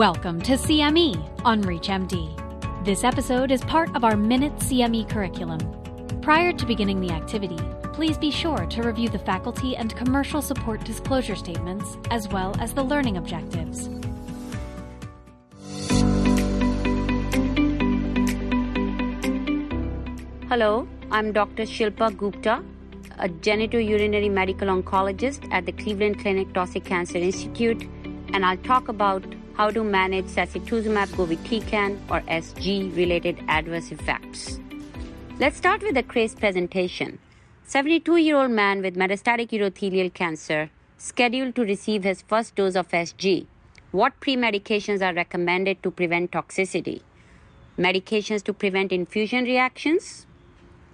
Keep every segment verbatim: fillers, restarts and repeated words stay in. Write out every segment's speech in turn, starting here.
Welcome to C M E on ReachMD. This episode is part of our Minute C M E curriculum. Prior to beginning the activity, please be sure to review the faculty and commercial support disclosure statements as well as the learning objectives. Hello, I'm Doctor Shilpa Gupta, a genitourinary medical oncologist at the Cleveland Clinic Toxic Cancer Institute, and I'll talk about how to manage Sacituzumab govitecan or S G related adverse effects. Let's start with a case presentation. seventy-two-year-old man with metastatic urothelial cancer scheduled to receive his first dose of S G. What pre-medications are recommended to prevent toxicity? Medications to prevent infusion reactions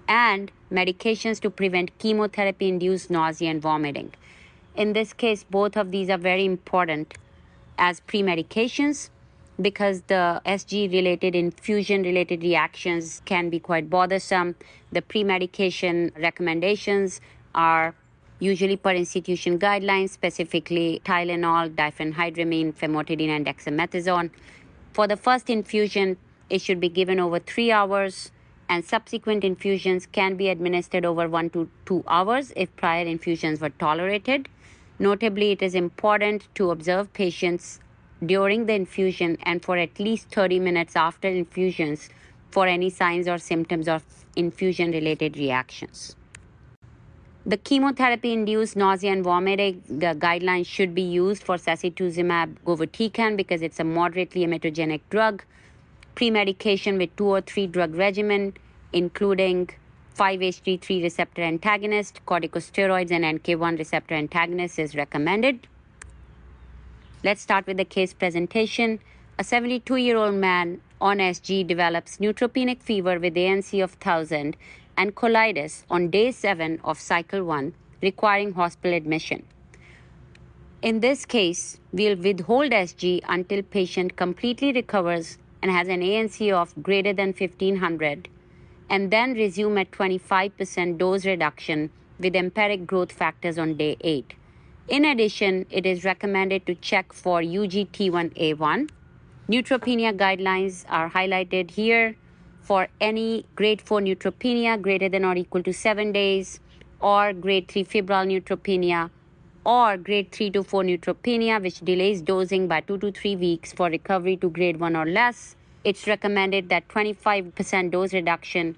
and medications to prevent chemotherapy-induced nausea and vomiting. In this case, both of these are very important as pre-medications because the S G-related, infusion-related reactions can be quite bothersome. The pre-medication recommendations are usually per institution guidelines, specifically Tylenol, diphenhydramine, famotidine, and dexamethasone. For the first infusion, it should be given over three hours, and subsequent infusions can be administered over one to two hours if prior infusions were tolerated. Notably, it is important to observe patients during the infusion and for at least thirty minutes after infusions for any signs or symptoms of infusion-related reactions. The chemotherapy-induced nausea and vomiting, the guidelines should be used for sacituzumab govitecan because it's a moderately emetogenic drug. Pre-medication with two or three drug regimen, including five H T three receptor antagonist, corticosteroids, and N K one receptor antagonist is recommended. Let's start with the case presentation. A seventy-two-year-old man on S G develops neutropenic fever with A N C of one thousand and colitis on day seven of cycle one, requiring hospital admission. In this case, we'll withhold S G until patient completely recovers and has an A N C of greater than fifteen hundred, and then resume at twenty-five percent dose reduction with empiric growth factors on day eight. In addition, it is recommended to check for U G T one A one. Neutropenia guidelines are highlighted here for any grade four neutropenia greater than or equal to seven days, or grade three febrile neutropenia, or grade three to four neutropenia, which delays dosing by two to three weeks for recovery to grade one or less. It's recommended that twenty-five percent dose reduction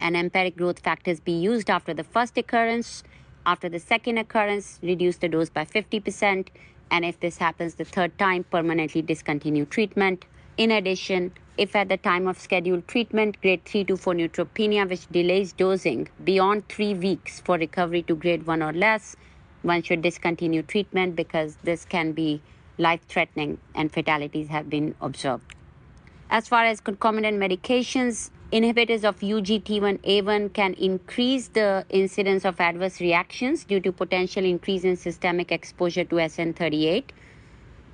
and empiric growth factors be used after the first occurrence. After the second occurrence, reduce the dose by fifty percent, and if this happens the third time, permanently discontinue treatment. In addition, if at the time of scheduled treatment, grade three to four neutropenia, which delays dosing beyond three weeks for recovery to grade one or less, one should discontinue treatment because this can be life-threatening and fatalities have been observed. As far as concomitant medications, inhibitors of U G T one A one can increase the incidence of adverse reactions due to potential increase in systemic exposure to S N thirty-eight.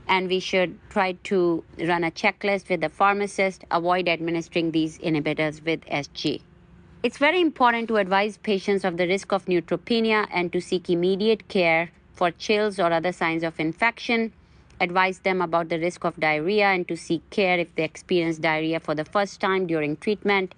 And we should try to run a checklist with the pharmacist, avoid administering these inhibitors with S G. It's very important to advise patients of the risk of neutropenia and to seek immediate care for chills or other signs of infection. Advise them about the risk of diarrhea and to seek care if they experience diarrhea for the first time during treatment,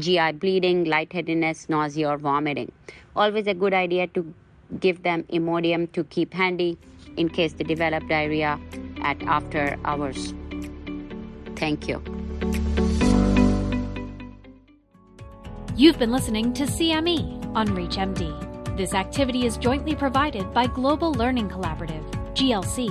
G I bleeding, lightheadedness, nausea, or vomiting. Always a good idea to give them Imodium to keep handy in case they develop diarrhea at after hours. Thank you. You've been listening to C M E on ReachMD. This activity is jointly provided by Global Learning Collaborative, G L C,